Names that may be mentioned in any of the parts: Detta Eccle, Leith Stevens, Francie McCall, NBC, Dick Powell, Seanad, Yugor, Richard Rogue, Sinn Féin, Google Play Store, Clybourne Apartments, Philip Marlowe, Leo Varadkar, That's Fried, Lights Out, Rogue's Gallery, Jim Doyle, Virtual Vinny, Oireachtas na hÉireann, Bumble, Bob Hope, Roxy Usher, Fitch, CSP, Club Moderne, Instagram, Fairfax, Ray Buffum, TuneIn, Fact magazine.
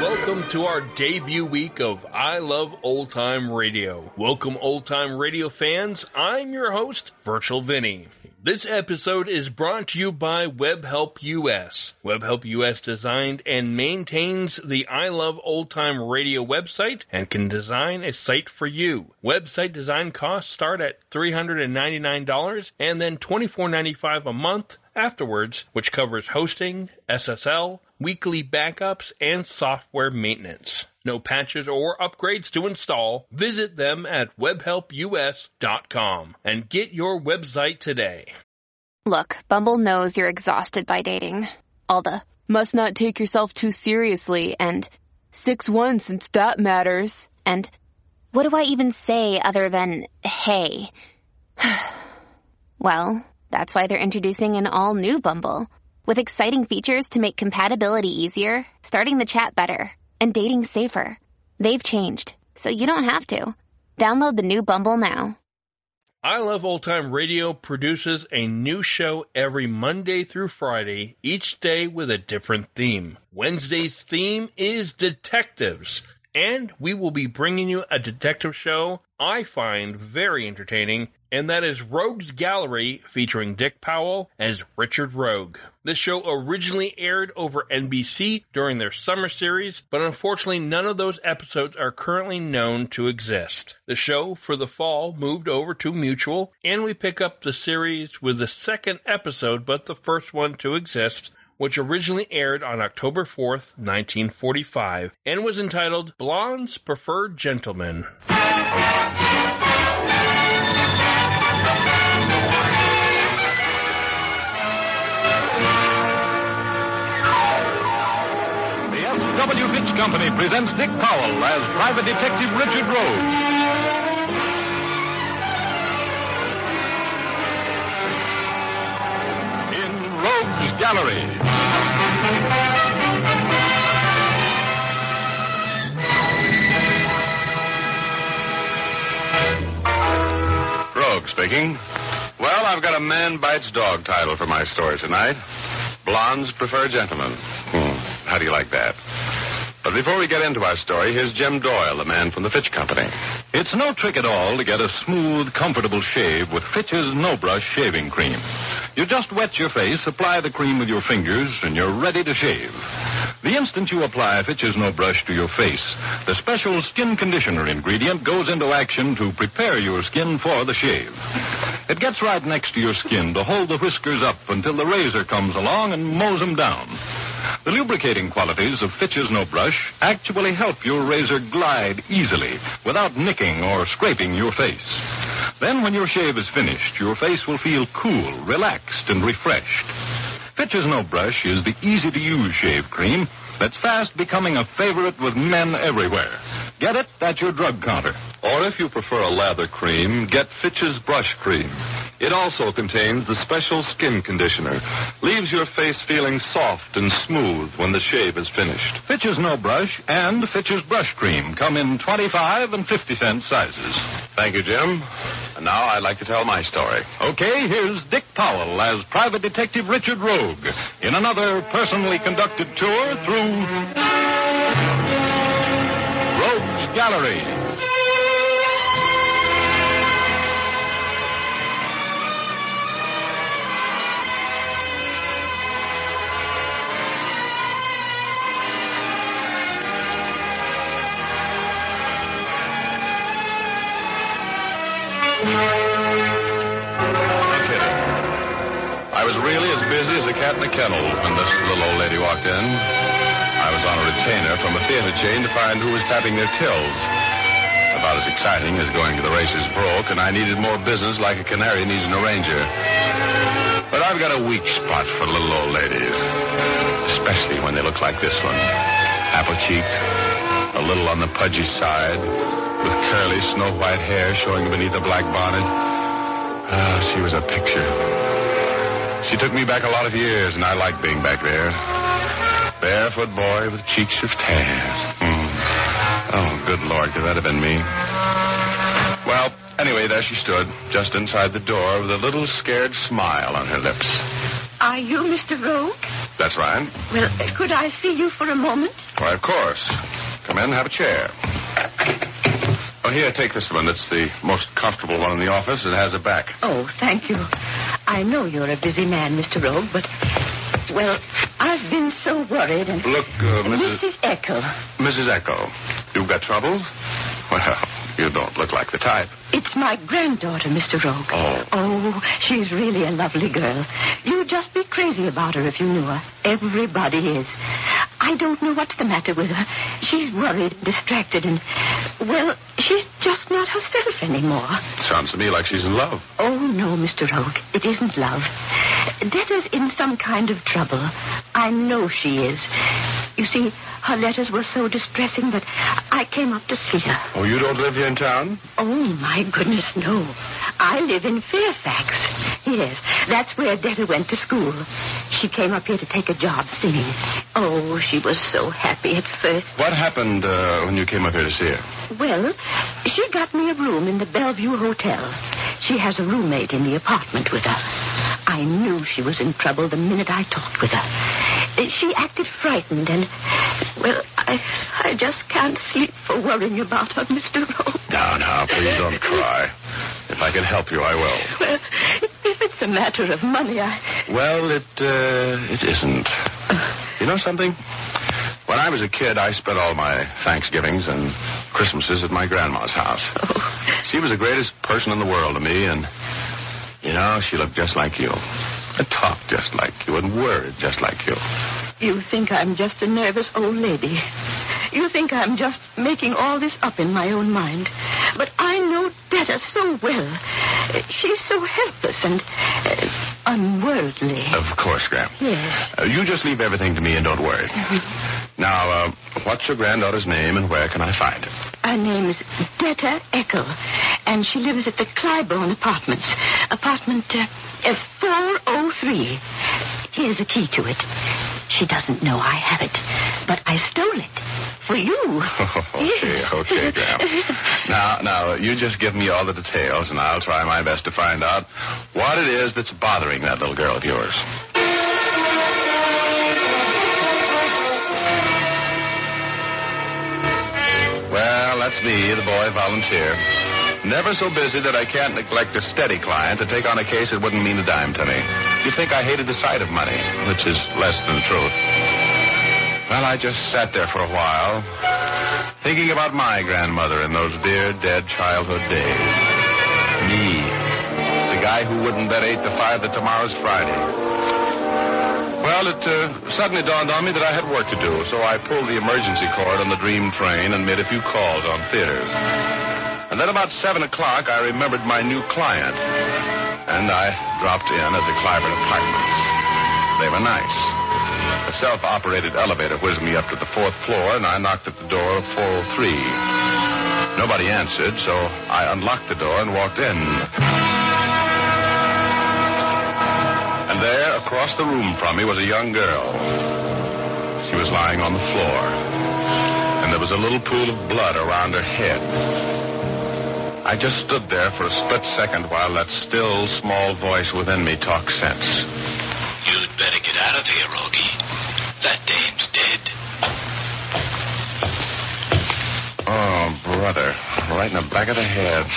Welcome to our debut week of I Love Old Time Radio. Welcome, Old Time Radio fans. I'm your host, Virtual Vinny. This episode is brought to you by WebHelp US. WebHelp US designed and maintains the I Love Old Time Radio website and can design a site for you. Website design costs start at $399 and then $24.95 a month afterwards, which covers hosting, SSL, weekly backups, and software maintenance. No patches or upgrades to install. Visit them at webhelpus.com and get your website today. Look, Bumble knows you're exhausted by dating. All the, must not take yourself too seriously, and 6'1" since that matters, and what do I even say other than, hey? Well, that's why they're introducing an all-new Bumble, with exciting features to make compatibility easier, starting the chat better, and dating safer. They've changed, so you don't have to. Download the new Bumble now. I Love Old Time Radio produces a new show every Monday through Friday, each day with a different theme. Wednesday's theme is detectives, and we will be bringing you a detective show I find very entertaining, and that is Rogue's Gallery, featuring Dick Powell as Richard Rogue. This show originally aired over NBC during their summer series, but unfortunately none of those episodes are currently known to exist. The show for the fall moved over to Mutual, and we pick up the series with the second episode, but the first one to exist, which originally aired on October 4th, 1945, and was entitled Blondes Preferred Gentlemen. Fitch Company presents Dick Powell as Private Detective Richard Rogue. In Rogue's Gallery. Rogue speaking. Well, I've got a Man Bites Dog title for my story tonight. Blondes Prefer Gentlemen. How do you like that? But before we get into our story, here's Jim Doyle, the man from the Fitch Company. It's no trick at all to get a smooth, comfortable shave with Fitch's No Brush Shaving Cream. You just wet your face, apply the cream with your fingers, and you're ready to shave. The instant you apply Fitch's No Brush to your face, the special skin conditioner ingredient goes into action to prepare your skin for the shave. It gets right next to your skin to hold the whiskers up until the razor comes along and mows them down. The lubricating qualities of Fitch's No Brush actually help your razor glide easily without nicking or scraping your face. Then when your shave is finished, your face will feel cool, relaxed, and refreshed. Fitch's No Brush is the easy-to-use shave cream that's fast becoming a favorite with men everywhere. Get it at your drug counter. Or if you prefer a lather cream, get Fitch's Brush Cream. It also contains the special skin conditioner. Leaves your face feeling soft and smooth when the shave is finished. Fitch's No Brush and Fitch's Brush Cream come in 25 and 50-cent sizes. Thank you, Jim. And now I'd like to tell my story. Okay, here's Dick Powell as Private Detective Richard Rogue in another personally conducted tour through Rogue's Gallery. I was really as busy as a cat in a kettle when this little old lady walked in. I was on a retainer from a theater chain to find who was tapping their tills. About as exciting as going to the races broke, and I needed more business like a canary needs an arranger. But I've got a weak spot for little old ladies, especially when they look like this one. Apple-cheeked, a little on the pudgy side, with curly snow-white hair showing beneath a black bonnet. She was a picture. She took me back a lot of years, and I like being back there. Barefoot boy with cheeks of tan. Oh, good Lord, could that have been me? Well, anyway, there she stood, just inside the door, with a little scared smile on her lips. Are you Mr. Rogue? That's right. Well, could I see you for a moment? Why, of course. Come in, have a chair. Oh, here, take this one. It's the most comfortable one in the office. It has a back. Oh, thank you. I know you're a busy man, Mr. Rogue, but... Well, I've been so worried and... Look, Mrs. Eccle. Mrs. Eccle, you've got trouble? Well, you don't look like the type. It's my granddaughter, Mr. Rogue. Oh. Oh, she's really a lovely girl. You'd just be crazy about her if you knew her. Everybody is. I don't know what's the matter with her. She's worried, distracted, and... Well, she's just not herself anymore. Sounds to me like she's in love. Oh, no, Mr. Rogue. It isn't love. Debtor's in some kind of trouble. I know she is. You see, her letters were so distressing that I came up to see her. Oh, you don't live here in town? Oh, my goodness, no. I live in Fairfax. Yes, that's where Debtor went to school. She came up here to take a job singing. Oh, she was so happy at first. What happened when you came up here to see her? Well, she got me a room in the Bellevue Hotel. She has a roommate in the apartment with her. I knew she was in trouble the minute I talked with her. She acted frightened and... Well, I just can't sleep for worrying about her, Mr. Rowe. Now, please don't cry. If I can help you, I will. Well, if it's a matter of money, I... Well, it isn't. You know something? When I was a kid, I spent all my Thanksgivings and Christmases at my grandma's house. Oh. She was the greatest person in the world to me, and... You know, she looked just like you. And talked just like you and worried just like you. You think I'm just a nervous old lady. You think I'm just making all this up in my own mind. But I know Detta so well. She's so helpless and unworldly. Of course, Graham. Yes. You just leave everything to me and don't worry. Now, what's your granddaughter's name and where can I find her? Her name is Detta Eccle, and she lives at the Clybourne Apartments. Apartment 403. Here's a key to it. She doesn't know I have it, but I stole it for you. Okay, Graham. Now, you just give me all the details, and I'll try my best to find out what it is that's bothering that little girl of yours. Well, that's me, the boy volunteer. Never so busy that I can't neglect a steady client to take on a case that wouldn't mean a dime to me. You'd think I hated the sight of money, which is less than the truth. Well, I just sat there for a while, thinking about my grandmother in those dear, dead childhood days. Me, the guy who wouldn't bet 8 to 5 that tomorrow's Friday. Well, it suddenly dawned on me that I had work to do, so I pulled the emergency cord on the Dream Train and made a few calls on theaters. And then about 7 o'clock, I remembered my new client, and I dropped in at the Clybourne Apartments. They were nice. A self-operated elevator whizzed me up to the 4th floor, and I knocked at the door of 403. Nobody answered, so I unlocked the door and walked in. And there, across the room from me, was a young girl. She was lying on the floor, and there was a little pool of blood around her head. I just stood there for a split second while that still, small voice within me talked sense. You'd better get out of here, Rogie. That dame's dead. Oh, brother. Right in the back of the head.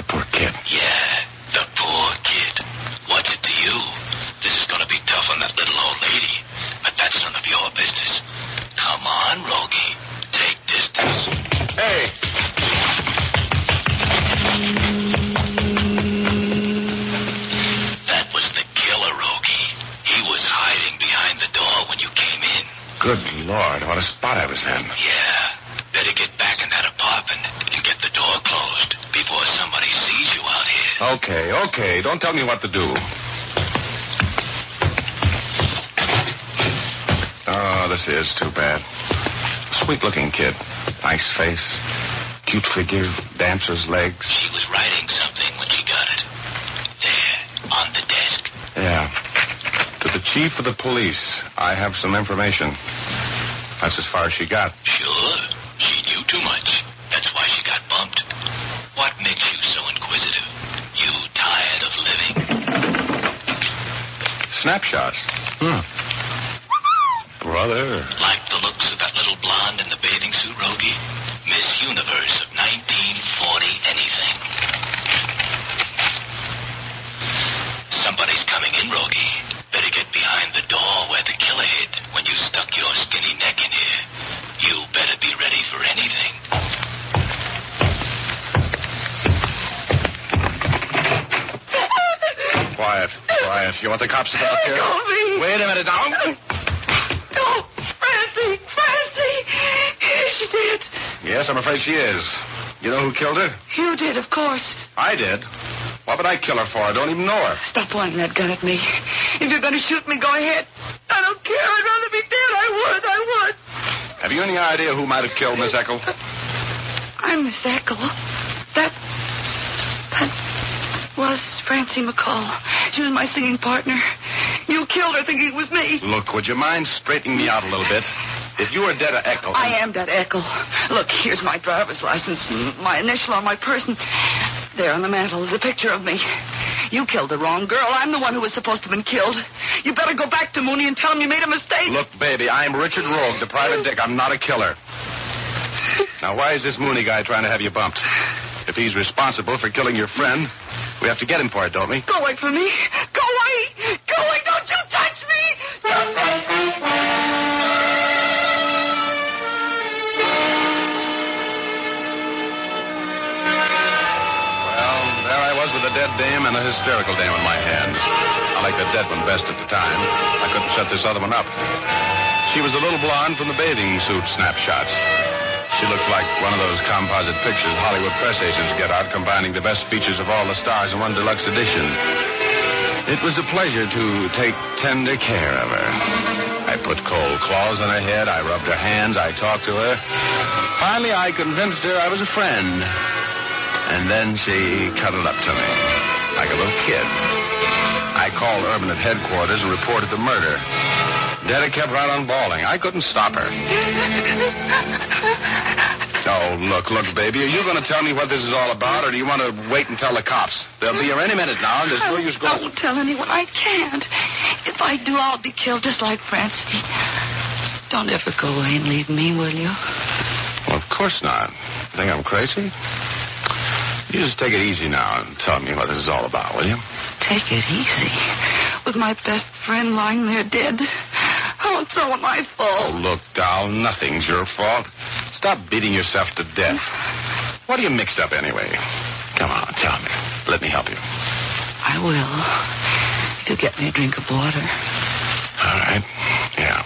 The poor kid. Yeah. The poor kid. What's it to you? This is going to be tough on that little old lady, but that's none of your business. Come on, Rogie. Take distance. Hey! That was the killer, Rogie. He was hiding behind the door when you came in. Good Lord, what a spot I was in. Yeah. Better get back in that apartment and get the door closed before somebody sees you out here. Okay. Don't tell me what to do. Oh, this is too bad. Sweet-looking kid. Nice face. Cute figure, dancer's legs. She was writing something when she got it. There, on the desk. Yeah. To the chief of the police, I have some information. That's as far as she got. Sure. She knew too much. That's why she got bumped. What makes you so inquisitive? You tired of living? Snapshot. Brother. Like the looks of that little blonde in the bathing suit, Rogie? Miss Universe of 1940 anything. Somebody's coming in, Rogie. Better get behind the door where the killer hid when you stuck your skinny neck in here. You better be ready for anything. Quiet. You want the cops to come up here? Rogie. Wait a minute now. Yes, I'm afraid she is. You know who killed her? You did, of course. I did? What would I kill her for? I don't even know her. Stop pointing that gun at me. If you're going to shoot me, go ahead. I don't care. I'd rather be dead. I would. Have you any idea who might have killed Miss Eccle? I'm Miss Eccle. That was Francie McCall. She was my singing partner. You killed her thinking it was me. Look, would you mind straightening me out a little bit? If you were dead of Eccle... I am dead Eccle. Look, here's my driver's license, my initial on my person. There on the mantel is a picture of me. You killed the wrong girl. I'm the one who was supposed to have been killed. You better go back to Mooney and tell him you made a mistake. Look, baby, I'm Richard Rogue, the private dick. I'm not a killer. Now, why is this Mooney guy trying to have you bumped? If he's responsible for killing your friend, we have to get him for it, don't we? Go away from me. Go away. Go away. Don't you touch me. With a dead dame and a hysterical dame in my hands. I liked the dead one best at the time. I couldn't set this other one up. She was the little blonde from the bathing suit snapshots. She looked like one of those composite pictures Hollywood press agents get out, combining the best features of all the stars in one deluxe edition. It was a pleasure to take tender care of her. I put cold claws on her head. I rubbed her hands. I talked to her. Finally, I convinced her I was a friend. And then she cuddled up to me, like a little kid. I called Urban at headquarters and reported the murder. Daddy kept right on bawling. I couldn't stop her. Oh, look, baby, are you going to tell me what this is all about, or do you want to wait and tell the cops? They'll be here any minute now, and there's no use going... I won't tell anyone. I can't. If I do, I'll be killed just like Francie. Don't ever go away and leave me, will you? Well, of course not. You think I'm crazy? You just take it easy now and tell me what this is all about, will you? Take it easy? With my best friend lying there dead? Oh, it's all my fault. Oh, look, doll, nothing's your fault. Stop beating yourself to death. What are you mixed up anyway? Come on, tell me. Let me help you. I will. If you get me a drink of water. All right. Yeah.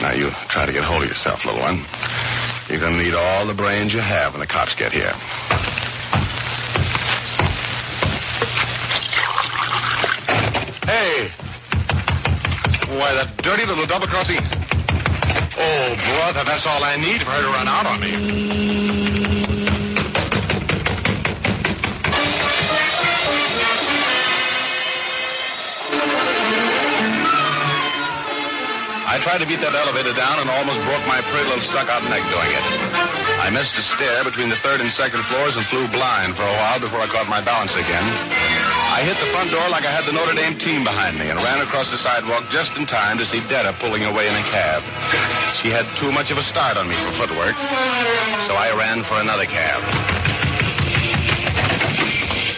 Now you try to get hold of yourself, little one. You're going to need all the brains you have when the cops get here. Hey! Why, that dirty little double-crossing... Oh, brother, that's all I need for her to run out on me. I tried to beat that elevator down and almost broke my pretty little stuck-out neck doing it. I missed a stair between the third and second floors and flew blind for a while before I caught my balance again. I hit the front door like I had the Notre Dame team behind me and ran across the sidewalk just in time to see Detta pulling away in a cab. She had too much of a start on me for footwork, so I ran for another cab.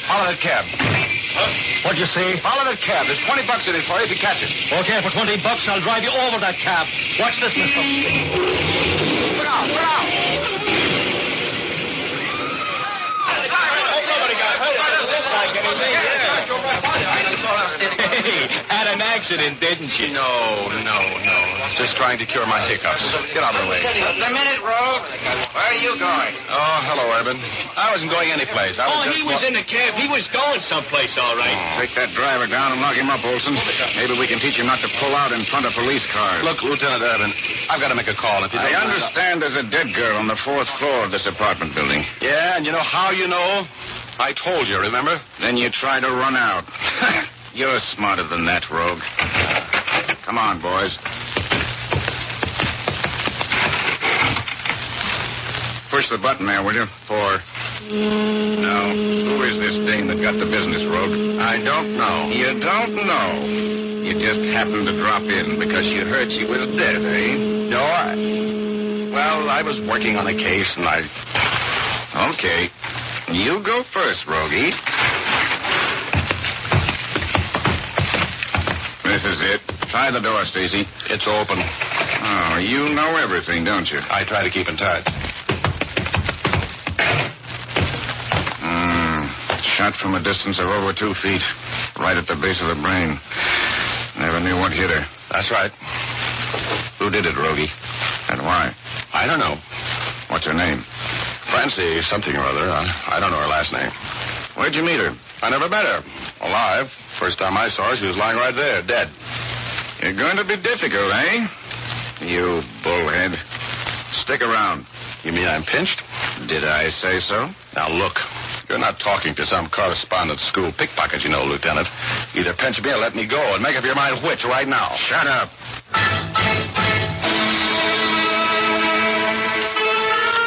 Follow that cab. What'd you say? Follow that cab. There's $20 in it for you if you catch it. Okay, for $20, I'll drive you over that cab. Watch this, mister. Put out. Hey, Had an accident, didn't you? No. Just trying to cure my hiccups. Get out of the way. Just a minute, Rogue. Where are you going? Oh, hello, Urban. I wasn't going anyplace. He was in the cab. He was going someplace, all right. Oh, take that driver down and knock him up, Olson. Maybe we can teach him not to pull out in front of police cars. Look, Lieutenant Urban, I've got to make a call. I understand there's a dead girl on the fourth floor of this apartment building. Yeah, and you know how you know? I told you, remember? Then you try to run out. You're smarter than that, Rogue. Come on, boys. Push the button there, will you? For... Now, who is this dame that got the business, Rogue? I don't know. You don't know? You just happened to drop in because you heard she was dead, eh? No, Well, I was working on a case, and I... Okay. You go first, Rogie. This is it. Try the door, Stacy. It's open. Oh, you know everything, don't you? I try to keep in touch. Shot from a distance of over 2 feet. Right at the base of the brain. Never knew what hit her. That's right. Who did it, Rogie? And why? I don't know. What's her name? Francie something or other. I don't know her last name. Where'd you meet her? I never met her. Alive. First time I saw her, she was lying right there, dead. You're going to be difficult, eh? You bullhead. Stick around. You mean I'm pinched? Did I say so? Now, look. You're not talking to some correspondence school pickpocket, you know, Lieutenant. Either pinch me or let me go, and make up your mind which right now. Shut up.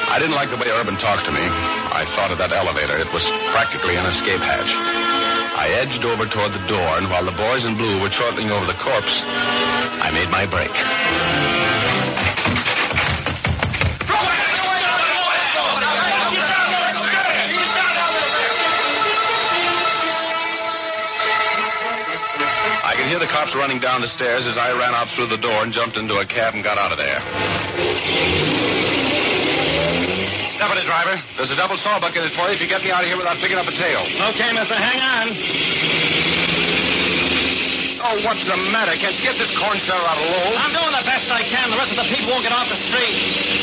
I didn't like the way Urban talked to me. I thought of that elevator. It was practically an escape hatch. I edged over toward the door, and while the boys in blue were chortling over the corpse, I made my break. I could hear the cops running down the stairs as I ran out through the door and jumped into a cab and got out of there. Stop it, driver. There's a double saw bucket in it for you if you get me out of here without picking up a tail. Okay, mister. Hang on. Oh, what's the matter? Can't you get this corn cellar out of low? I'm doing the best I can. The rest of the people won't get off the street.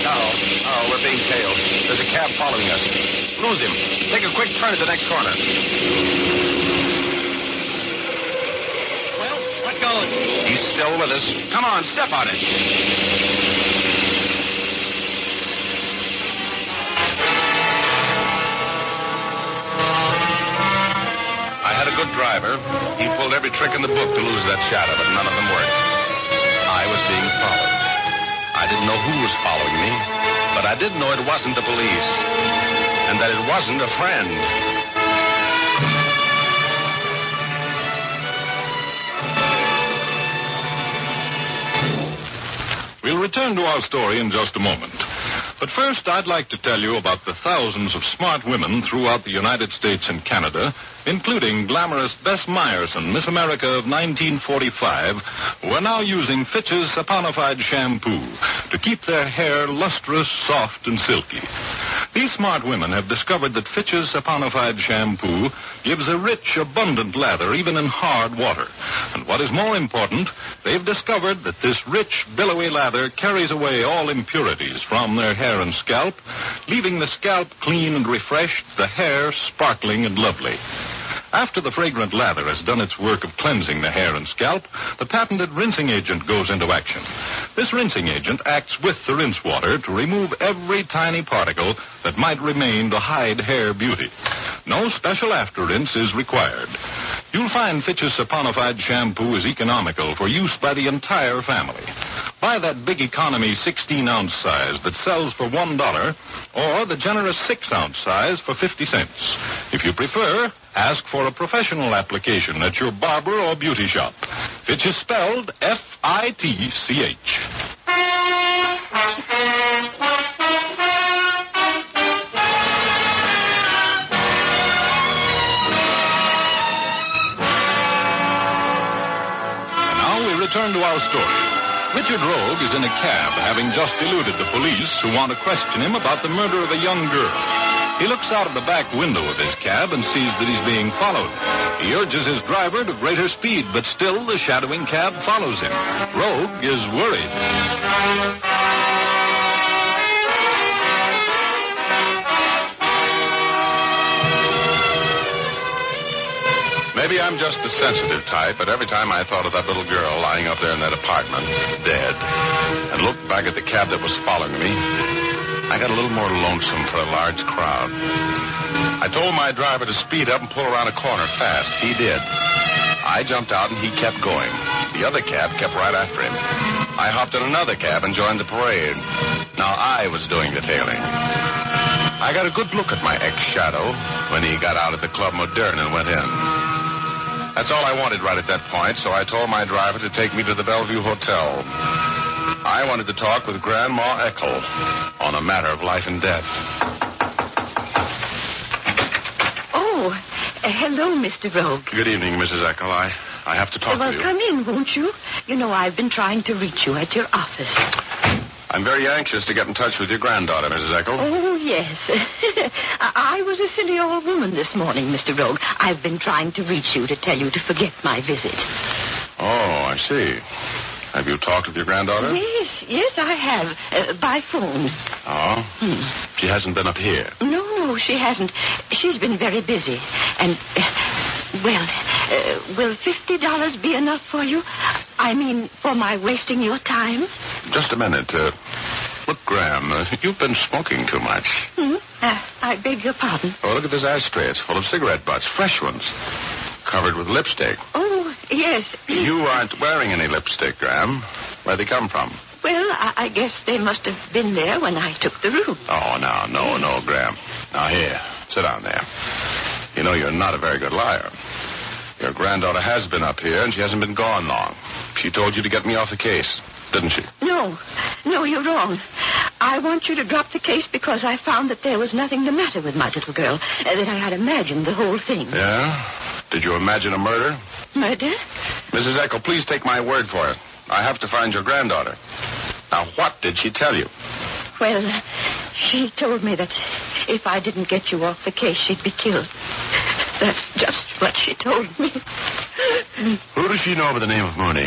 Oh, we're being tailed. There's a cab following us. Lose him. Take a quick turn at the next corner. Well, what goes? He's still with us. Come on, step on it. Good driver. He pulled every trick in the book to lose that shadow, but none of them worked. I was being followed. I didn't know who was following me, but I did know it wasn't the police, and that it wasn't a friend. We'll return to our story in just a moment. But first, I'd like to tell you about the thousands of smart women throughout the United States and Canada, including glamorous Bess Meyerson, Miss America of 1945, who are now using Fitch's saponified shampoo to keep their hair lustrous, soft, and silky. These smart women have discovered that Fitch's saponified shampoo gives a rich, abundant lather, even in hard water. And what is more important, they've discovered that this rich, billowy lather carries away all impurities from their hair and scalp, leaving the scalp clean and refreshed, the hair sparkling and lovely. After the fragrant lather has done its work of cleansing the hair and scalp, the patented rinsing agent goes into action. This rinsing agent acts with the rinse water to remove every tiny particle that might remain to hide hair beauty. No special after rinse is required. You'll find Fitch's saponified shampoo is economical for use by the entire family. Buy that big economy 16-ounce size that sells for $1 or the generous 6-ounce size for 50 cents. If you prefer, ask for a professional application at your barber or beauty shop. Fitch is spelled Fitch. And now we return to our story. Richard Rogue is in a cab, having just eluded the police who want to question him about the murder of a young girl. He looks out of the back window of his cab and sees that he's being followed. He urges his driver to greater speed, but still the shadowing cab follows him. Rogue is worried. Maybe I'm just the sensitive type, but every time I thought of that little girl lying up there in that apartment, dead, and looked back at the cab that was following me, I got a little more lonesome for a large crowd. I told my driver to speed up and pull around a corner fast. He did. I jumped out and he kept going. The other cab kept right after him. I hopped in another cab and joined the parade. Now I was doing the tailing. I got a good look at my ex-shadow when he got out at the Club Moderne and went in. That's all I wanted right at that point, so I told my driver to take me to the Bellevue Hotel. I wanted to talk with Grandma Eckel on a matter of life and death. Oh, hello, Mr. Rogue. Good evening, Mrs. Eckel. I have to talk to you. Well, come in, won't you? You know, I've been trying to reach you at your office. I'm very anxious to get in touch with your granddaughter, Mrs. Eckel. Oh, yes. I was a silly old woman this morning, Mr. Rogue. I've been trying to reach you to tell you to forget my visit. Oh, I see. Have you talked with your granddaughter? Yes, I have. By phone. Oh? Hmm. She hasn't been up here? No, she hasn't. She's been very busy. And, will $50 be enough for you? I mean, for my wasting your time? Just a minute. Look, Graham, you've been smoking too much. Hmm? I beg your pardon? Oh, look at this ashtray. It's full of cigarette butts, fresh ones, covered with lipstick. Oh, yes. You aren't wearing any lipstick, Graham. Where'd they come from? Well, I guess they must have been there when I took the room. Oh, no, Graham. Now, here, sit down there. You know you're not a very good liar. Your granddaughter has been up here, and she hasn't been gone long. She told you to get me off the case, didn't she? No, you're wrong. I want you to drop the case because I found that there was nothing the matter with my little girl, that I had imagined the whole thing. Yeah? Did you imagine a murder? Murder? Mrs. Eckel, please take my word for it. I have to find your granddaughter. Now, what did she tell you? Well, she told me that if I didn't get you off the case, she'd be killed. That's just what she told me. Who does she know by the name of Mooney?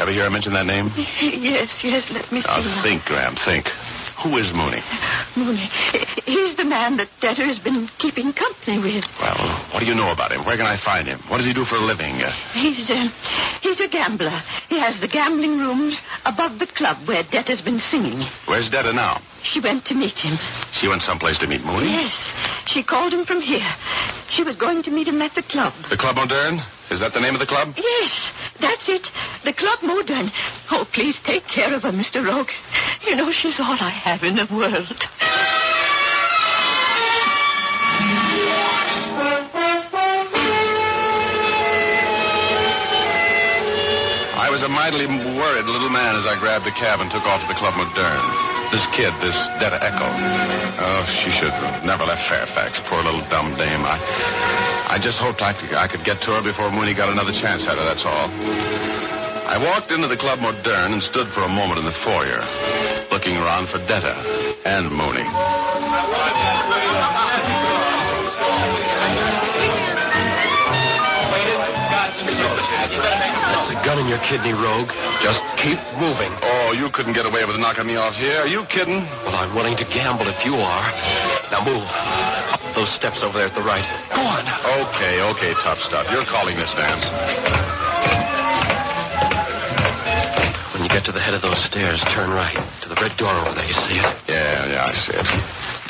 Ever hear her mention that name? Yes, let me see. Now, think, Graham, think. Who is Mooney? Mooney. He's the man that Debtor has been keeping company with. Well, what do you know about him? Where can I find him? What does he do for a living? He's a gambler. He has the gambling rooms above the club where Debtor's been singing. Where's Debtor now? She went to meet him. She went someplace to meet Mooney? Yes. She called him from here. She was going to meet him at the club. The Club Moderne? Is that the name of the club? Yes, that's it. The Club Moderne. Oh, please take care of her, Mr. Rogue. You know, she's all I have in the world. I was a mightily worried little man as I grabbed the cab and took off to the Club Moderne. This kid, this Debtor Eckel. Oh, she should have never left Fairfax. Poor little dumb dame. I just hoped I could get to her before Mooney got another chance at her, that's all. I walked into the Club Moderne and stood for a moment in the foyer, looking around for Debtor and Mooney. Gun in your kidney, Rogue. Just keep moving. Oh, you couldn't get away with knocking me off here. Are you kidding? Well, I'm willing to gamble if you are. Now move. Up those steps over there at the right. Go on. Okay, tough stuff. You're calling this dance. When you get to the head of those stairs, turn right. To the red door over there. You see it? Yeah, I see it.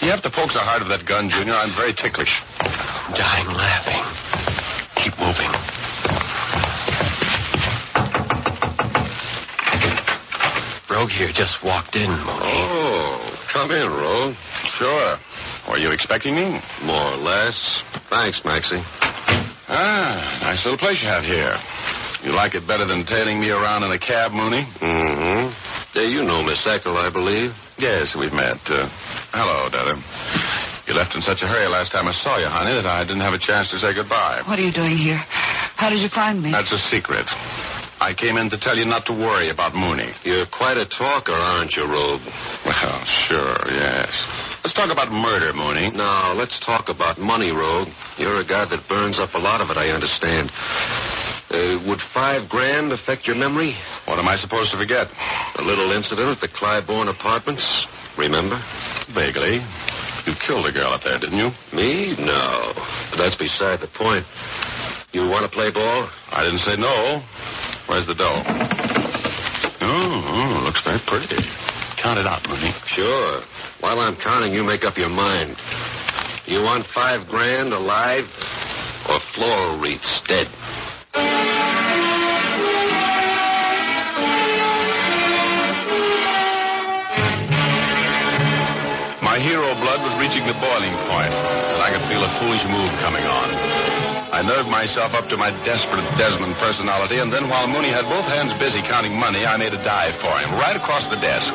You have to poke so hard with that gun, Junior. I'm very ticklish. I'm dying laughing. Keep moving. Rogue here just walked in, Mooney. Oh, come in, Rogue. Sure. Were you expecting me? More or less. Thanks, Maxie. Nice little place you have here. You like it better than tailing me around in a cab, Mooney? Mm-hmm. Yeah, you know Miss Eckel, I believe. Yes, we've met. Hello, Debtor. You left in such a hurry last time I saw you, honey, that I didn't have a chance to say goodbye. What are you doing here? How did you find me? That's a secret. I came in to tell you not to worry about Mooney. You're quite a talker, aren't you, Rogue? Well, sure, yes. Let's talk about murder, Mooney. No, let's talk about money, Rogue. You're a guy that burns up a lot of it, I understand. Would $5,000 affect your memory? What am I supposed to forget? A little incident at the Clybourne Apartments, remember? Vaguely. You killed a girl up there, didn't you? Me? No. But that's beside the point. You want to play ball? I didn't say no. Where's the dough? Oh, looks very pretty. Count it out, Mooney. Sure. While I'm counting, you make up your mind. You want $5,000 alive or floral wreaths dead? My hero blood was reaching the boiling point, and I could feel a foolish move coming on. I nerved myself up to my desperate Desmond personality, and then while Mooney had both hands busy counting money, I made a dive for him, right across the desk.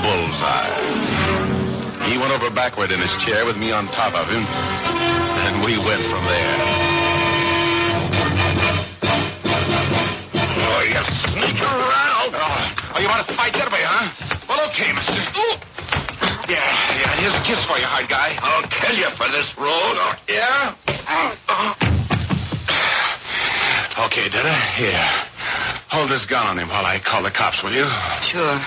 Bullseye. He went over backward in his chair with me on top of him, and we went from there. Oh, you sneaking around. Oh, you want to fight that way, huh? Well, okay, mister. Yeah, here's a kiss for you, hard guy. I'll kill you for this, Rogue. Oh, yeah? Okay, Dada. Here. Hold this gun on him while I call the cops, will you? Sure.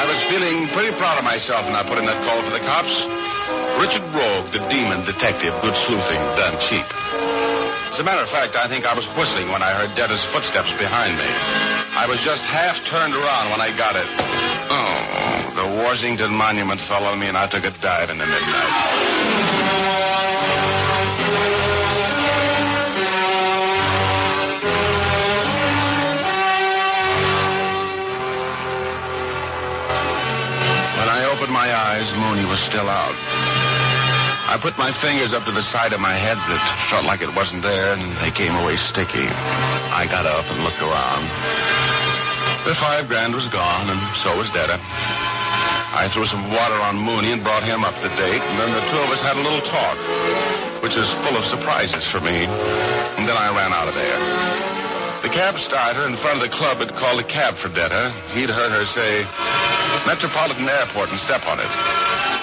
I was feeling pretty proud of myself when I put in that call for the cops. Richard Rogue, the demon detective, good sleuthing, done cheap. As a matter of fact, I think I was whistling when I heard Dada's footsteps behind me. I was just half turned around when I got it. Oh. The Washington Monument fell on me, and I took a dive in the midnight. When I opened my eyes, Mooney was still out. I put my fingers up to the side of my head that felt like it wasn't there, and they came away sticky. I got up and looked around. The $5,000 was gone, and so was Dada. I threw some water on Mooney and brought him up to date, and then the two of us had a little talk, which was full of surprises for me, and then I ran out of there. The cab starter in front of the club had called a cab for Detta. He'd heard her say, Metropolitan Airport and step on it.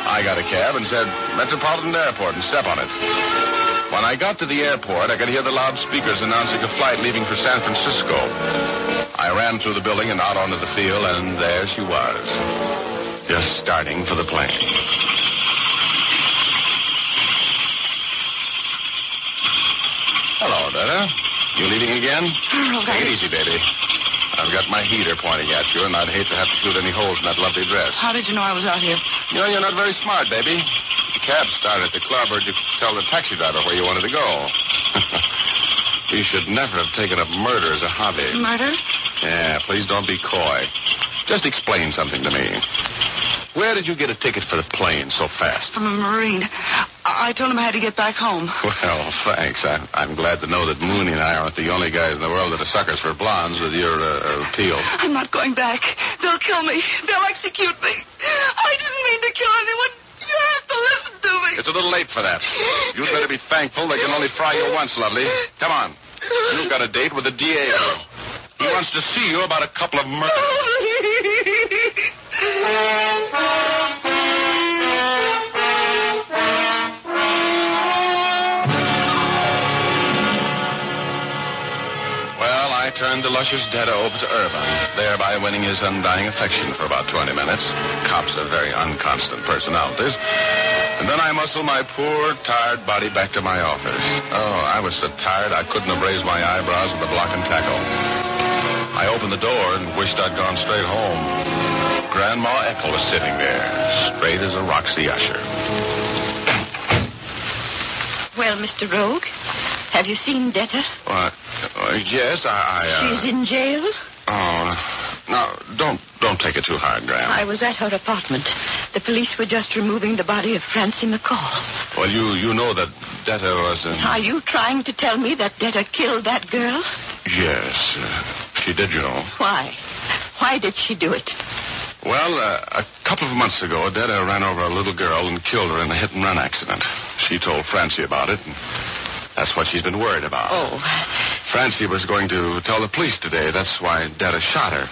I got a cab and said, Metropolitan Airport and step on it. When I got to the airport, I could hear the loudspeakers announcing a flight leaving for San Francisco. I ran through the building and out onto the field, and there she was. Just starting for the plane. Hello, Dada. You leaving again? Oh, okay. Take it easy, baby. I've got my heater pointing at you, and I'd hate to have to shoot any holes in that lovely dress. How did you know I was out here? You know, you're not very smart, baby. The cab started at the club, or did you tell the taxi driver where you wanted to go? You should never have taken up murder as a hobby. Murder? Yeah, please don't be coy. Just explain something to me. Where did you get a ticket for the plane so fast? From a Marine. I told him I had to get back home. Well, thanks. I'm glad to know that Mooney and I aren't the only guys in the world that are suckers for blondes with your appeal. I'm not going back. They'll kill me. They'll execute me. I didn't mean to kill anyone. You have to listen to me. It's a little late for that. You'd better be thankful they can only fry you once, lovely. Come on. You've got a date with the DA. He wants to see you about a couple of murders. Well, I turned the luscious Dada over to Irvine, thereby winning his undying affection for about 20 minutes. Cops are very unconstant personalities. And then I muscled my poor, tired body back to my office. Oh, I was so tired I couldn't have raised my eyebrows with a block and tackle. I opened the door and wished I'd gone straight home. Grandma Ethel was sitting there, straight as a Roxy Usher. Well, Mr. Rogue, have you seen Detta? Yes, I... She's in jail? Oh, now, don't take it too hard, Grandma. I was at her apartment. The police were just removing the body of Francie McCall. Well, you know that Detta was in... Are you trying to tell me that Detta killed that girl? Yes, she did, you know. Why? Why did she do it? Well, a couple of months ago, Odetta ran over a little girl and killed her in a hit-and-run accident. She told Francie about it, and that's what she's been worried about. Oh. Francie was going to tell the police today. That's why Odetta shot her.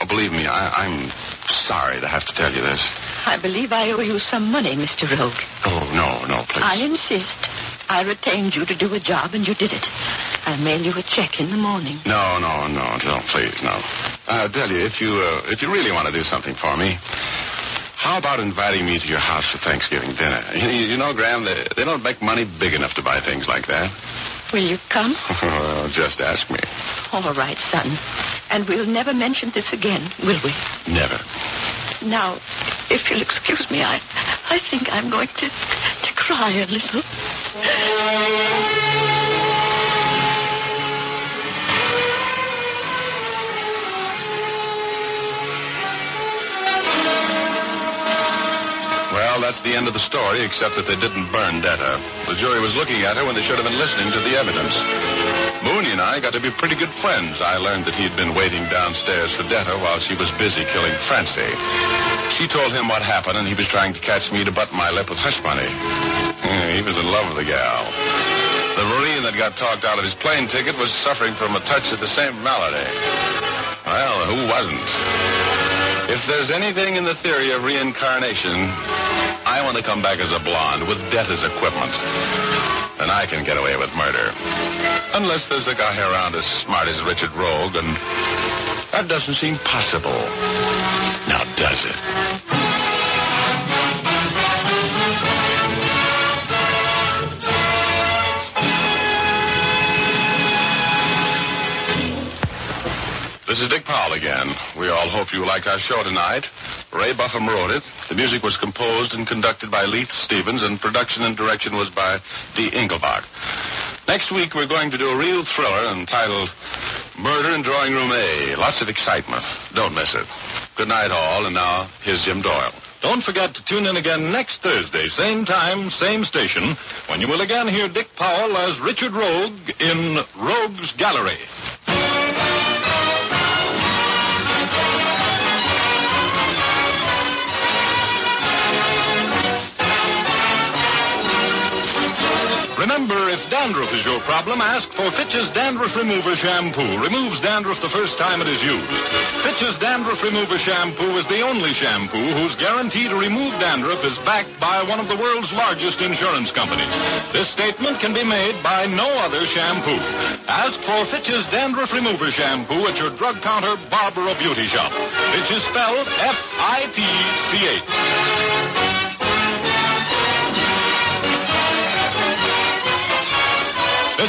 Oh, believe me, I'm sorry to have to tell you this. I believe I owe you some money, Mr. Rogue. Oh, no, please. I insist. I retained you to do a job, and you did it. I'll mail you a check in the morning. No, please, no. I'll tell you, if you really want to do something for me, how about inviting me to your house for Thanksgiving dinner? You know, Graham, they don't make money big enough to buy things like that. Will you come? Well, just ask me. All right, son. And we'll never mention this again, will we? Never. Now, if you'll excuse me, I think I'm going to cry a little. Well, that's the end of the story, except that they didn't burn Detta. The jury was looking at her when they should have been listening to the evidence. Mooney and I got to be pretty good friends. I learned that he'd been waiting downstairs for Detta while she was busy killing Francie. She told him what happened, and he was trying to catch me to butt my lip with hush money. He was in love with the gal. The Marine that got talked out of his plane ticket was suffering from a touch of the same malady. Well, who wasn't? If there's anything in the theory of reincarnation, I want to come back as a blonde with Detta's equipment. Then I can get away with murder. Unless there's a guy around as smart as Richard Rogue, and that doesn't seem possible. Now, does it? This is Dick Powell again. We all hope you liked our show tonight. Ray Buffum wrote it. The music was composed and conducted by Leith Stevens, and production and direction was by Dee Engelbach. Next week, we're going to do a real thriller entitled Murder in Drawing Room A. Lots of excitement. Don't miss it. Good night, all, and now, here's Jim Doyle. Don't forget to tune in again next Thursday, same time, same station, when you will again hear Dick Powell as Richard Rogue in Rogue's Gallery. Remember, if dandruff is your problem, ask for Fitch's Dandruff Remover Shampoo. Removes dandruff the first time it is used. Fitch's Dandruff Remover Shampoo is the only shampoo whose guarantee to remove dandruff is backed by one of the world's largest insurance companies. This statement can be made by no other shampoo. Ask for Fitch's Dandruff Remover Shampoo at your drug counter, barber, or beauty shop. Fitch is spelled Fitch. This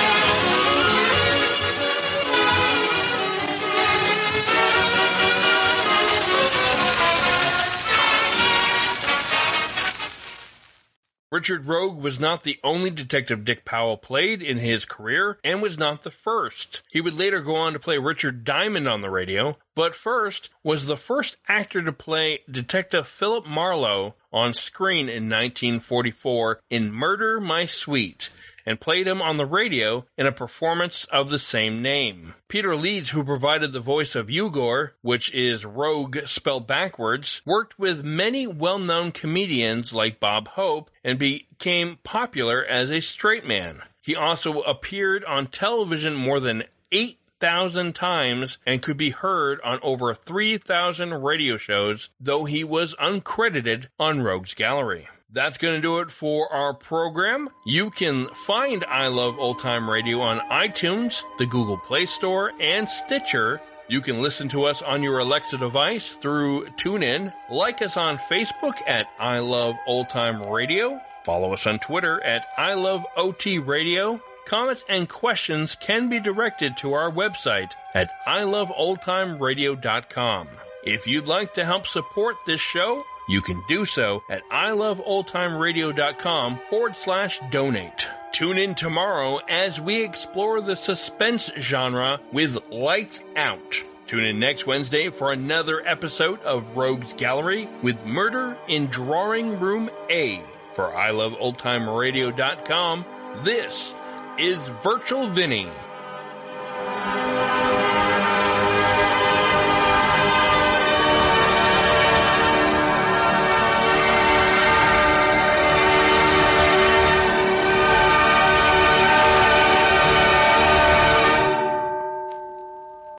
Richard Rogue was not the only detective Dick Powell played in his career, and was not the first. He would later go on to play Richard Diamond on the radio, but first was the first actor to play Detective Philip Marlowe on screen in 1944 in Murder, My Sweet, and played him on the radio in a performance of the same name. Peter Leeds, who provided the voice of Yugor, which is Rogue spelled backwards, worked with many well-known comedians like Bob Hope and became popular as a straight man. He also appeared on television more than 8,000 times and could be heard on over 3,000 radio shows, though he was uncredited on Rogue's Gallery. That's going to do it for our program. You can find I Love Old Time Radio on iTunes, the Google Play Store, and Stitcher. You can listen to us on your Alexa device through TuneIn. Like us on Facebook at I Love Old Time Radio. Follow us on Twitter at I Love OT Radio. Comments and questions can be directed to our website at iloveoldtimeradio.com. If you'd like to help support this show, you can do so at iloveoldtimeradio.com/donate. Tune in tomorrow as we explore the suspense genre with Lights Out. Tune in next Wednesday for another episode of Rogue's Gallery with Murder in Drawing Room A. For iloveoldtimeradio.com, this is Virtual Vinny.